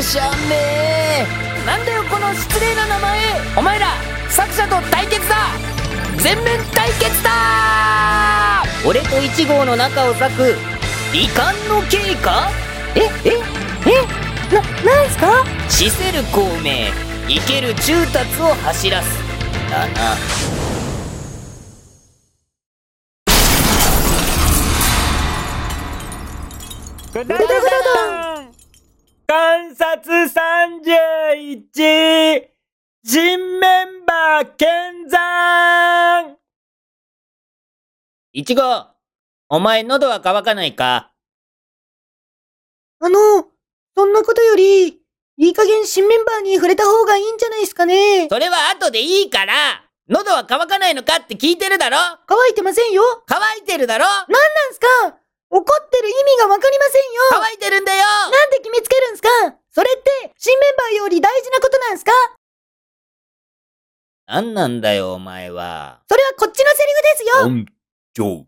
作者めー、なんだよこの失礼な名前。お前ら作者と対決だ、全面対決だ。俺と1号の中を裂く遺憾の刑か。なんすか。死せる孔明、生ける中達を走らすだな。グダグダダン観察31、新メンバー見参。イチゴ、お前喉は渇かないか。そんなことより、いい加減新メンバーに触れた方がいいんじゃないですかね。それは後でいいから。喉は渇かないのかって聞いてるだろ。渇いてませんよ。渇いてるだろ。なんなんすか、怒ってる意味がわかりませんよ。乾いてるんだよ。なんで決めつけるんすか。それって新メンバーより大事なことなんすか。なんなんだよお前は。それはこっちのセリフですよ。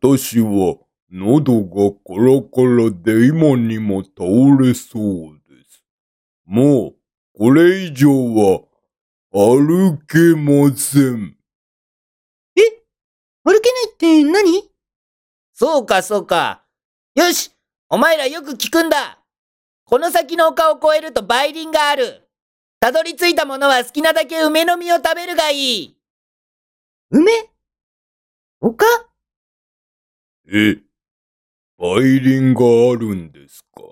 私は喉がカラカラで今にも倒れそうです。もうこれ以上は歩けません。歩けないって何。そうかそうか。よし、お前らよく聞くんだ。この先の丘を越えると梅林がある。たどり着いたものは好きなだけ梅の実を食べるがいい。梅？丘？梅林があるんですか。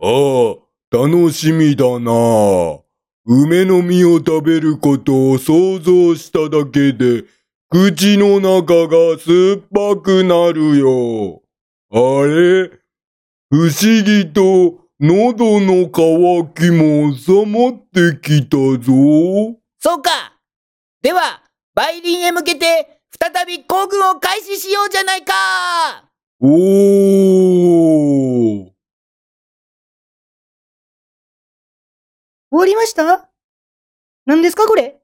ああ、楽しみだなあ。梅の実を食べることを想像しただけで、口の中が酸っぱくなるよ。あれ？不思議と喉の渇きも収まってきたぞ。そうか。では、梅林へ向けて再び行軍を開始しようじゃないか。おー。終わりました?何ですかこれ?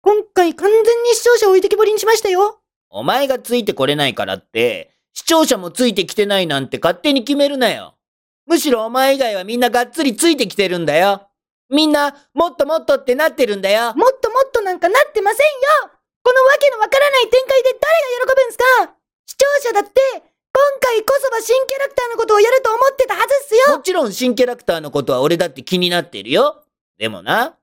今回完全に視聴者置いてきぼりにしましたよ。お前がついてこれないからって、視聴者もついてきてないなんて勝手に決めるなよ。むしろお前以外はみんながっつりついてきてるんだよ。みんな、もっともっとってなってるんだよ。もっともっとなんかなってませんよ。このわけのわからない展開で誰が喜ぶんすか。視聴者だって、今回こそは新キャラクターのことをやると思ってたはずっすよ。もちろん新キャラクターのことは俺だって気になってるよ。でもな。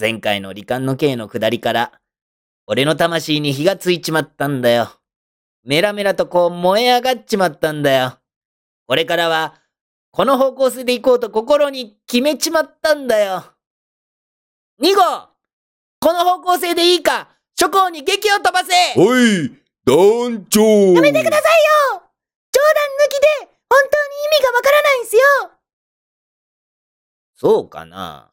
前回の罹患の刑の下りから、俺の魂に火がついちまったんだよ。メラメラとこう燃え上がっちまったんだよ。これからは、この方向性で行こうと心に決めちまったんだよ。2号、この方向性でいいか、諸侯に檄を飛ばせ。はい、団長。やめてくださいよ。冗談抜きで、本当に意味がわからないんすよ。そうかな。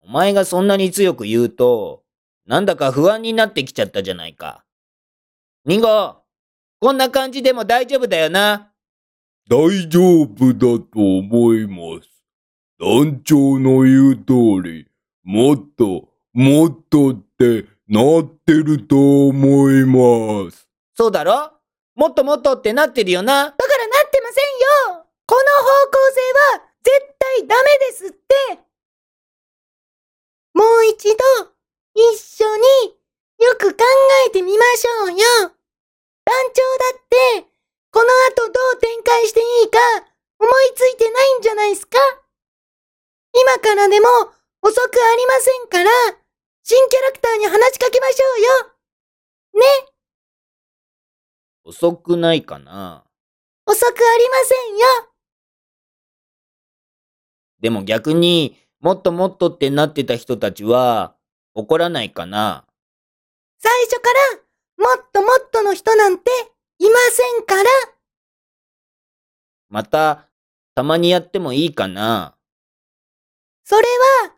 お前がそんなに強く言うと、なんだか不安になってきちゃったじゃないか。2号、こんな感じでも大丈夫だよな。大丈夫だと思います。団長の言う通り、もっと、もっとってなってると思います。そうだろ?もっともっとってなってるよな。だからなってませんよ。この方向性は絶対ダメですって。もう一度、一緒によく考えてみましょうよ。団長だって、この後どう展開していいか思いついてないんじゃないすか。今からでも遅くありませんから、新キャラクターに話しかけましょうよ。ね。遅くないかな。遅くありませんよ。でも逆に、もっともっとってなってた人たちは、怒らないかな。最初から、もっともっとの人なんて、いませんから。また、たまにやってもいいかな。それは、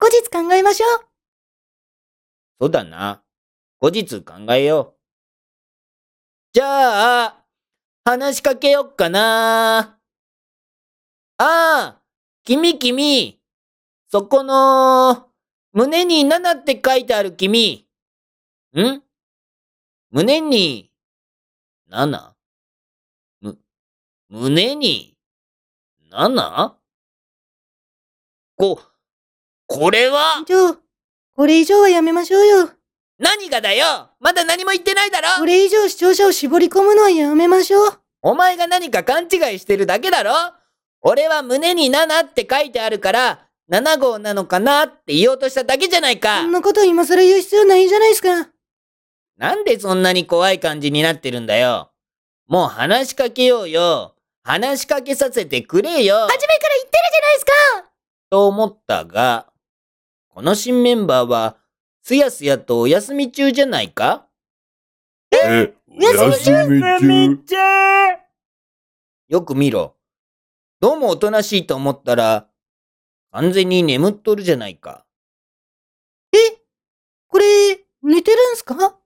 後日考えましょう。そうだな。後日考えよう。じゃあ、話しかけよっかな。ああ、君。そこの、胸に7って書いてある君。ん?胸に、7? 胸に 7？ これはこれ以上はやめましょうよ。何がだよ、まだ何も言ってないだろ。これ以上視聴者を絞り込むのはやめましょう。お前が何か勘違いしてるだけだろ。俺は胸に7って書いてあるから、7号なのかなって言おうとしただけじゃないか。そんなこと今更言う必要ないじゃないですか。なんでそんなに怖い感じになってるんだよ。もう話しかけようよ。話しかけさせてくれよ。初めから言ってるじゃないですかと思ったが、この新メンバーは、すやすやとお休み中じゃないか？お休み中？よく見ろ。どうもおとなしいと思ったら、完全に眠っとるじゃないか。これ、寝てるんすか？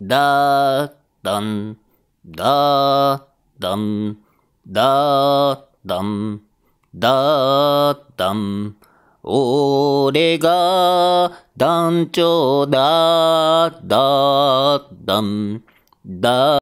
だーだん、だーだん、だーだん、だーだん。俺が団長だ、だ、だん、だ。